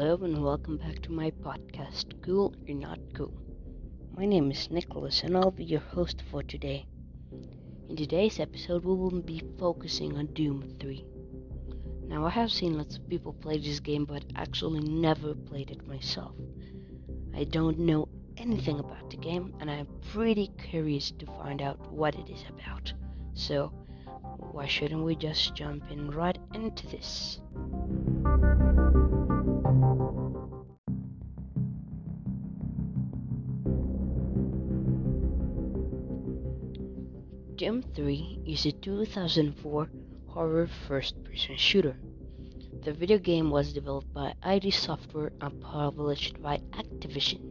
Hello and welcome back to my podcast, Cool or Not Cool. My name is Nicholas and I'll be your host for today. In today's episode we will be focusing on Doom 3. Now I have seen lots of people play this game but actually never played it myself. I don't know anything about the game and I'm pretty curious to find out what it is about. So why shouldn't we just jump in right into this? Doom 3 is a 2004 horror first-person shooter. The video game was developed by ID Software and published by Activision.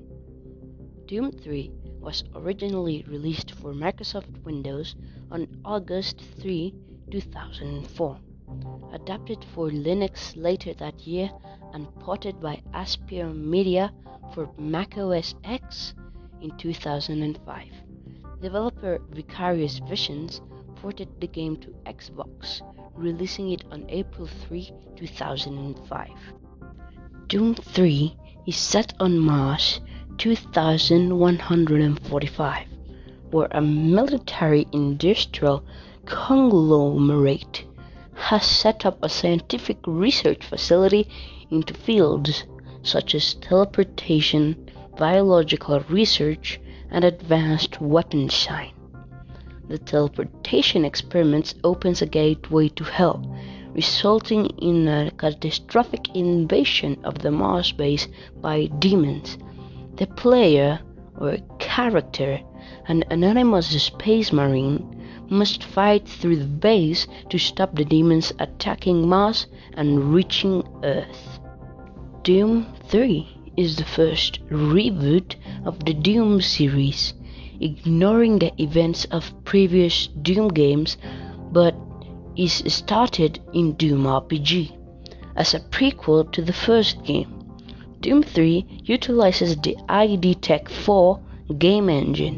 Doom 3 was originally released for Microsoft Windows on August 3, 2004, adapted for Linux later that year and ported by Aspyr Media for Mac OS X in 2005. Developer Vicarious Visions ported the game to Xbox, releasing it on April 3, 2005. Doom 3 is set on Mars 2145, where a military-industrial conglomerate has set up a scientific research facility into fields such as teleportation, biological research, and advanced weapons science. The teleportation experiments opens a gateway to hell, resulting in a catastrophic invasion of the Mars base by demons. The player, or character, an anonymous space marine, must fight through the base to stop the demons attacking Mars and reaching Earth. Doom 3 is the first reboot of the Doom series, ignoring the events of previous Doom games, but is started in Doom RPG as a prequel to the first game. Doom 3 utilizes the ID Tech 4 game engine,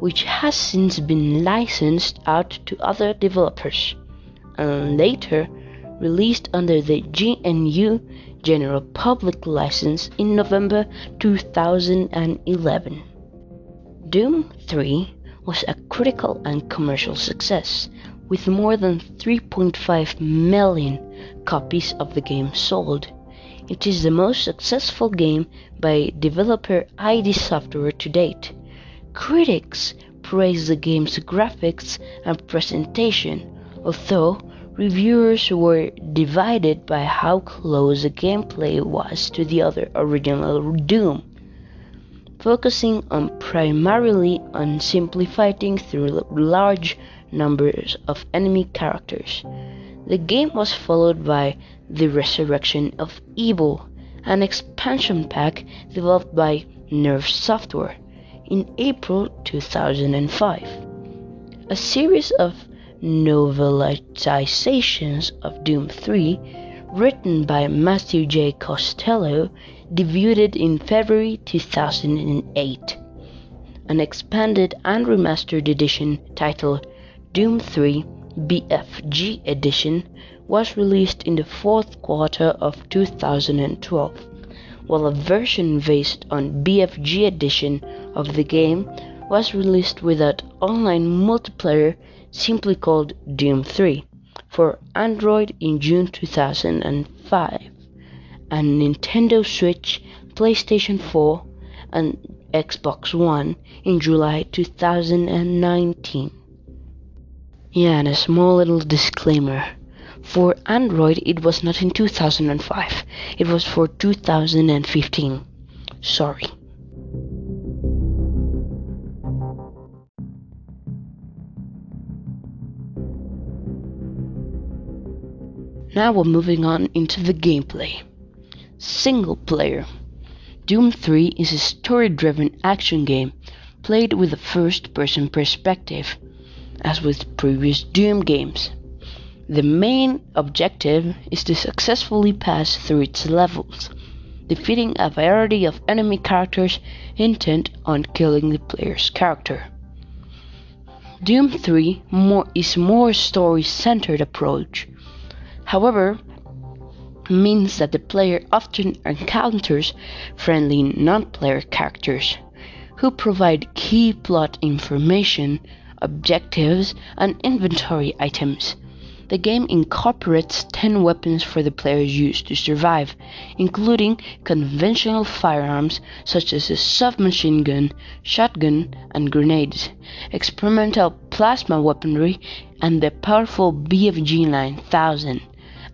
which has since been licensed out to other developers and later released under the GNU General Public License in November 2011. Doom 3 was a critical and commercial success, with more than 3.5 million copies of the game sold. It is the most successful game by developer ID Software to date. Critics praised the game's graphics and presentation, although reviewers were divided by how close the gameplay was to the other original Doom, focusing primarily on simply fighting through large numbers of enemy characters. The game was followed by The Resurrection of Evil, an expansion pack developed by Nerve Software, in April 2005. A series of novelizations of Doom 3, written by Matthew J. Costello, debuted in February 2008. An expanded and remastered edition titled Doom 3 BFG Edition was released in the fourth quarter of 2012, while a version based on BFG Edition of the game was released without online multiplayer, simply called Doom 3, for Android in June 2005, and Nintendo Switch, PlayStation 4, and Xbox One in July 2019. Yeah, and a small little disclaimer. For Android, it was not in 2005. It was for 2015. Sorry. Now we're moving on into the gameplay. Single player. Doom 3 is a story-driven action game played with a first-person perspective, as with previous Doom games. The main objective is to successfully pass through its levels, defeating a variety of enemy characters intent on killing the player's character. Doom 3 is more story-centered approach. However, means that the player often encounters friendly non-player characters who provide key plot information, objectives, and inventory items. The game incorporates 10 weapons for the player's use to survive, including conventional firearms such as a submachine gun, shotgun, and grenades, experimental plasma weaponry, and the powerful BFG 9000,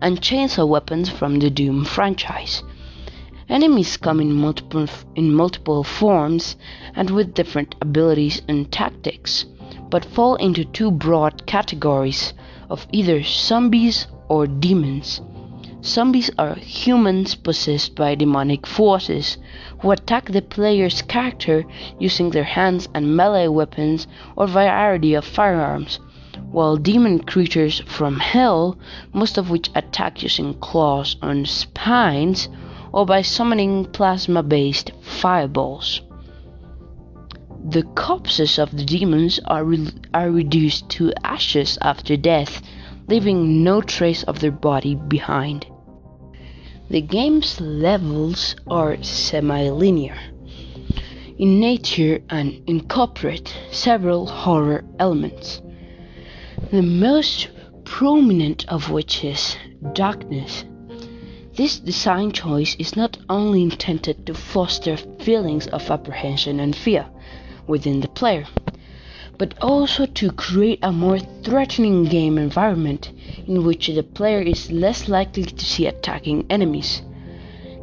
and chainsaw weapons from the Doom franchise. Enemies come in multiple forms and with different abilities and tactics, but fall into two broad categories of either zombies or demons. Zombies are humans possessed by demonic forces who attack the player's character using their hands and melee weapons or variety of firearms, while demon creatures from hell, most of which attack using claws and spines or by summoning plasma-based fireballs. The corpses of the demons are reduced to ashes after death, leaving no trace of their body behind. The game's levels are semi-linear in nature and incorporate several horror elements, the most prominent of which is darkness. This design choice is not only intended to foster feelings of apprehension and fear within the player, but also to create a more threatening game environment in which the player is less likely to see attacking enemies.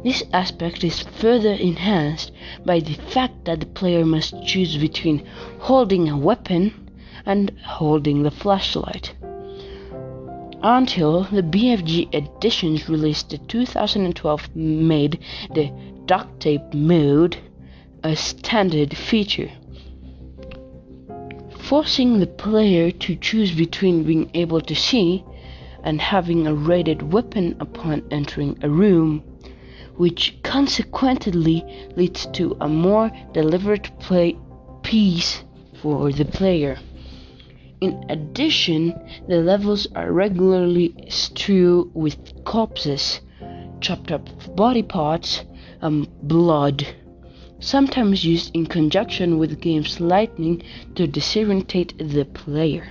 This aspect is further enhanced by the fact that the player must choose between holding a weapon and holding the flashlight. Until the BFG editions released in 2012 made the duct tape mode a standard feature, forcing the player to choose between being able to see and having a rated weapon upon entering a room, which consequently leads to a more deliberate play piece for the player. In addition, the levels are regularly strewn with corpses, chopped up body parts, and blood, sometimes used in conjunction with game's lightning to disorientate the player.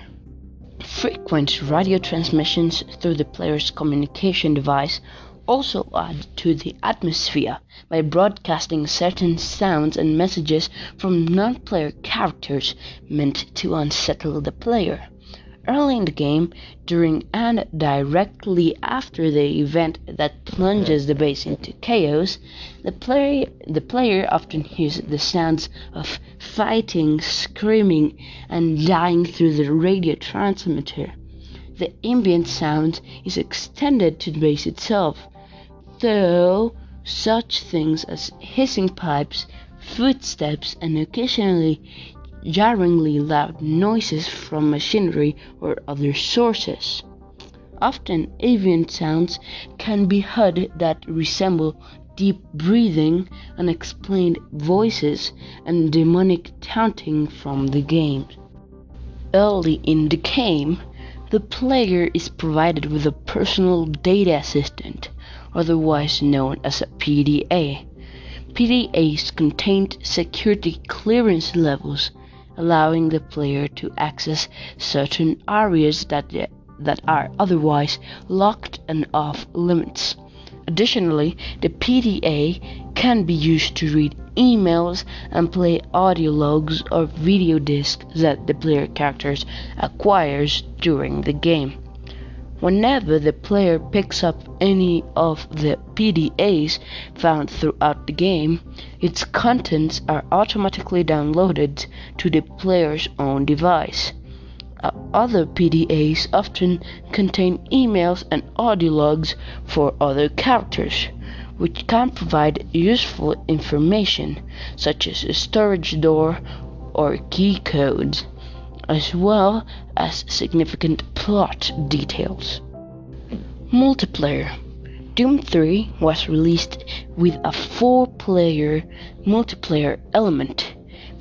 Frequent radio transmissions through the player's communication device also add to the atmosphere by broadcasting certain sounds and messages from non-player characters meant to unsettle the player. Early in the game, during and directly after the event that plunges the base into chaos, the player often hears the sounds of fighting, screaming, and dying through the radio transmitter. The ambient sound is extended to the base itself, though such things as hissing pipes, footsteps, and occasionally jarringly loud noises from machinery or other sources. Often ambient sounds can be heard that resemble deep breathing, unexplained voices, and demonic taunting from the game. Early in the game, the player is provided with a personal data assistant, otherwise known as a PDA. PDAs contain security clearance levels, allowing the player to access certain areas that are otherwise locked and off limits. Additionally, the PDA can be used to read emails and play audio logs or video discs that the player characters acquires during the game. Whenever the player picks up any of the PDAs found throughout the game, its contents are automatically downloaded to the player's own device. Other PDAs often contain emails and audio logs for other characters, which can provide useful information such as a storage door or key codes, as well as significant plot details. Multiplayer. Doom 3 was released with a 4-player multiplayer element,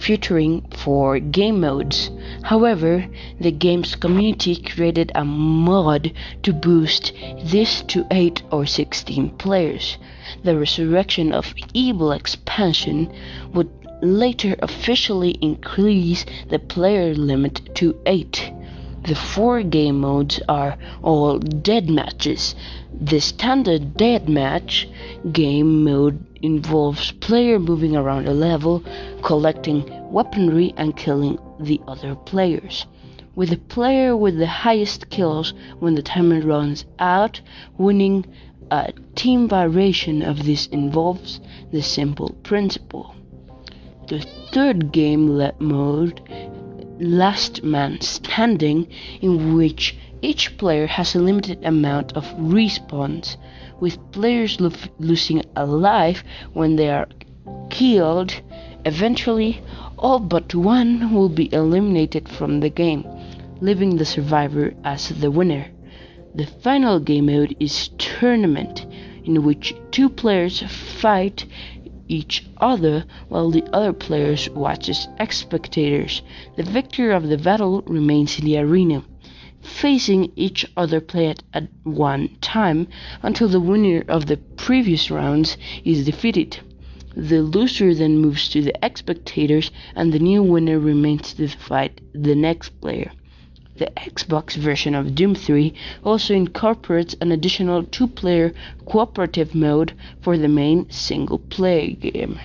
featuring 4 game modes. However, the game's community created a mod to boost this to 8 or 16 players. The Resurrection of Evil expansion would later officially increase the player limit to 8. The 4 game modes are all deathmatches. The standard deathmatch game mode involves player moving around a level, collecting weaponry and killing the other players, with the player with the highest kills when the timer runs out winning. A team variation of this involves the simple principle. The 3rd game mode, Last Man Standing, in which each player has a limited amount of respawns, with players losing a life when they are killed. Eventually, all but one will be eliminated from the game, leaving the survivor as the winner. The final game mode is Tournament, in which 2 players fight each other while the other player watches as spectators. The victor of the battle remains in the arena, facing each other player at one time until the winner of the previous rounds is defeated. The loser then moves to the spectators and the new winner remains to fight the next player. The Xbox version of Doom 3 also incorporates an additional 2-player cooperative mode for the main single-player game.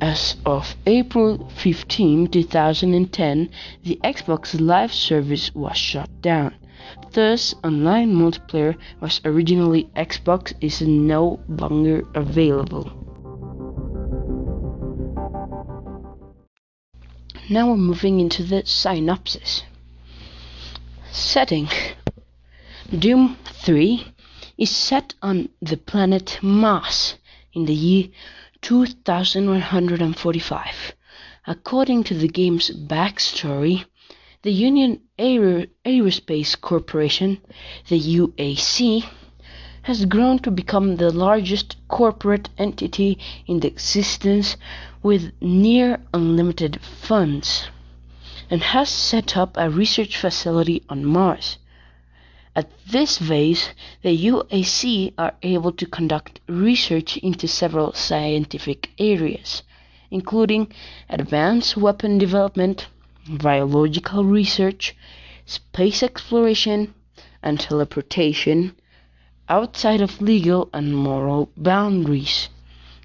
As of April 15, 2010, the Xbox Live service was shut down. Thus, online multiplayer was originally Xbox is no longer available. Now we're moving into the synopsis. Setting. Doom 3 is set on the planet Mars in the year 2145. According to the game's backstory, the Union Aerospace Corporation, the UAC, has grown to become the largest corporate entity in existence with near unlimited funds, and has set up a research facility on Mars. At this base, the UAC are able to conduct research into several scientific areas, including advanced weapon development, biological research, space exploration, and teleportation, outside of legal and moral boundaries.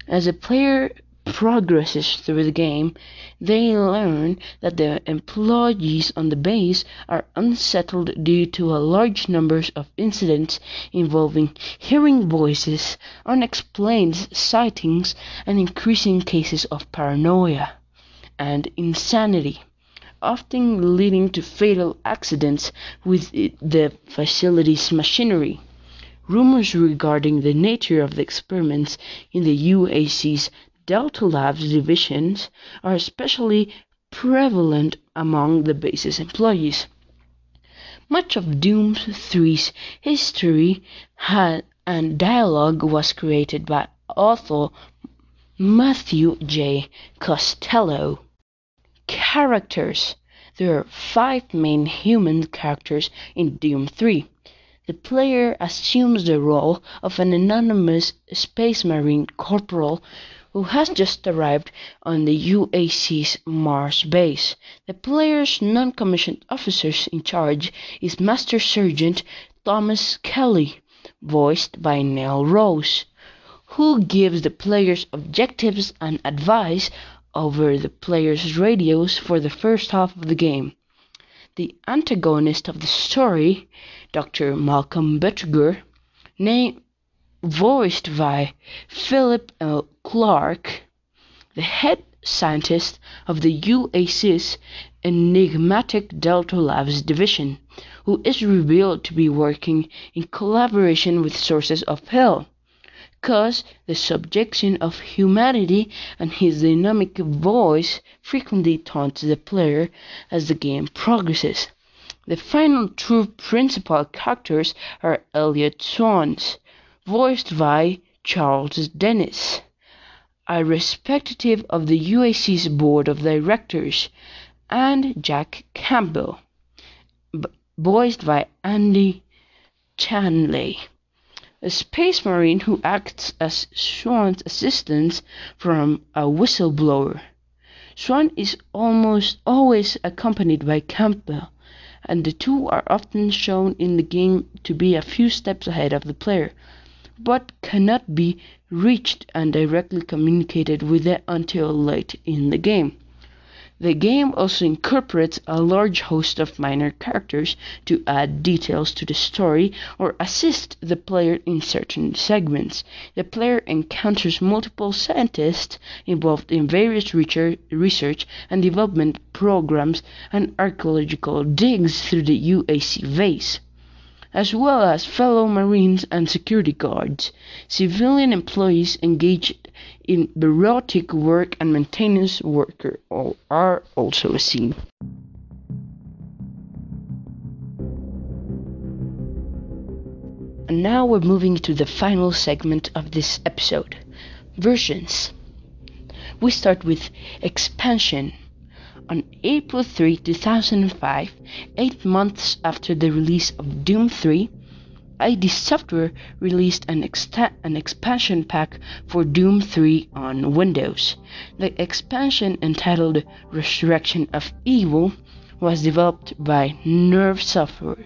As a player progresses through the game, they learn that the employees on the base are unsettled due to a large number of incidents involving hearing voices, unexplained sightings, and increasing cases of paranoia and insanity, often leading to fatal accidents with the facility's machinery. Rumors regarding the nature of the experiments in the UAC's Delta Labs divisions are especially prevalent among the base's employees. Much of Doom 3's history and dialogue was created by author Matthew J. Costello. Characters. There are 5 main human characters in Doom 3. The player assumes the role of an anonymous Space Marine corporal who has just arrived on the UAC's Mars base. The player's non-commissioned officers in charge is Master Sergeant Thomas Kelly, voiced by Neil Rose, who gives the player's objectives and advice over the player's radios for the first half of the game. The antagonist of the story, Dr. Malcolm Betruger, voiced by Philip L. Clarke, the head scientist of the UAC's enigmatic Delta Labs division, who is revealed to be working in collaboration with sources of hell, cause the subjection of humanity, and his dynamic voice frequently taunts the player as the game progresses. The final 2 principal characters are Elliot Swann, voiced by Charles Dennis, a representative of the UAC's board of directors, and Jack Campbell, voiced by Andy Chanley, a space marine who acts as Swann's assistant from a whistleblower. Swann is almost always accompanied by Campbell, and the two are often shown in the game to be a few steps ahead of the player, but cannot be reached and directly communicated with until late in the game. The game also incorporates a large host of minor characters to add details to the story or assist the player in certain segments. The player encounters multiple scientists involved in various research and development programs and archaeological digs through the UAC base, as well as fellow Marines and security guards. Civilian employees engaged in bureaucratic work and maintenance workers are also seen. And now we're moving to the final segment of this episode, versions. We start with expansion. On April 3, 2005, 8 months after the release of Doom 3, ID Software released an expansion pack for Doom 3 on Windows. The expansion, entitled Resurrection of Evil, was developed by Nerve Software,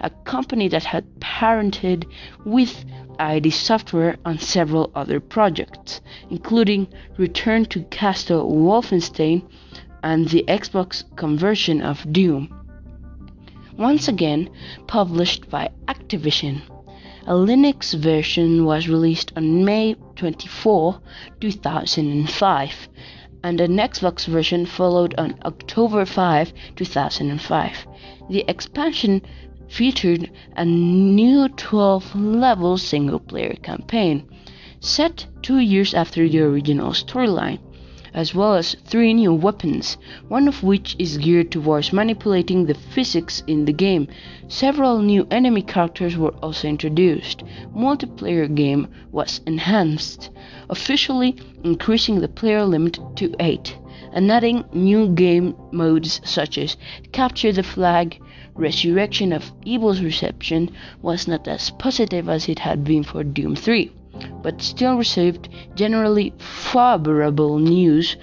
a company that had parented with ID Software on several other projects, including Return to Castle Wolfenstein and the Xbox conversion of Doom, once again published by Activision. A Linux version was released on May 24, 2005, and an Xbox version followed on October 5, 2005. The expansion featured a new 12-level single-player campaign, set 2 years after the original storyline, as well as 3 new weapons, one of which is geared towards manipulating the physics in the game. Several new enemy characters were also introduced. Multiplayer game was enhanced, officially increasing the player limit to 8, and adding new game modes such as Capture the Flag. Resurrection of Evil's reception was not as positive as it had been for Doom 3, but still received generally favorable news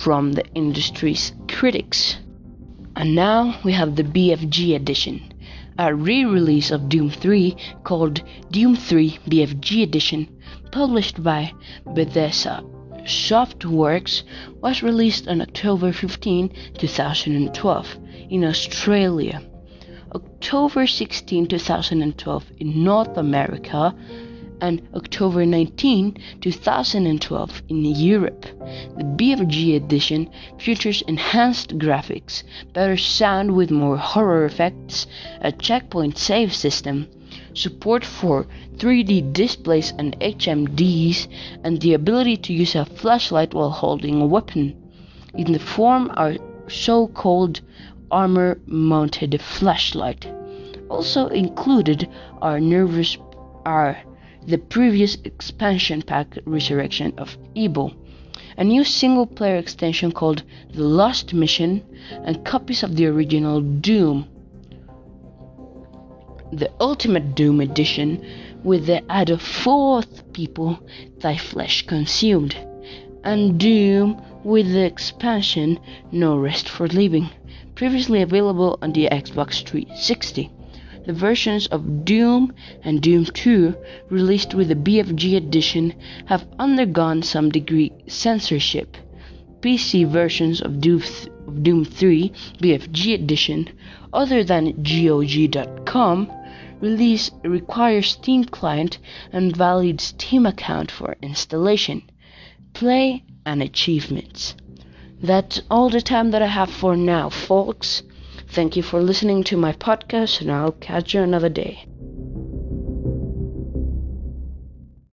from the industry's critics. And now we have the BFG Edition, a re-release of Doom 3 called Doom 3 BFG Edition, published by Bethesda Softworks, was released on October 15, 2012 in Australia, October 16, 2012 in North America, and October 19, 2012 in Europe. The BFG edition features enhanced graphics, better sound with more horror effects, a checkpoint save system, support for 3D displays and HMDs, and the ability to use a flashlight while holding a weapon. In the form are so-called armor-mounted flashlight. Also included are the previous expansion pack Resurrection of Evil, a new single-player extension called The Lost Mission, and copies of the original Doom, the Ultimate Doom Edition, with the add of Fourth People, Thy Flesh Consumed, and Doom with the expansion No Rest for Living, previously available on the Xbox 360. The versions of Doom and Doom 2 released with the BFG edition have undergone some degree censorship. PC versions of Doom 3 BFG edition, other than GOG.com, release requires Steam client and valid Steam account for installation, play, and achievements. That's all the time that I have for now, folks. Thank you for listening to my podcast, and I'll catch you another day.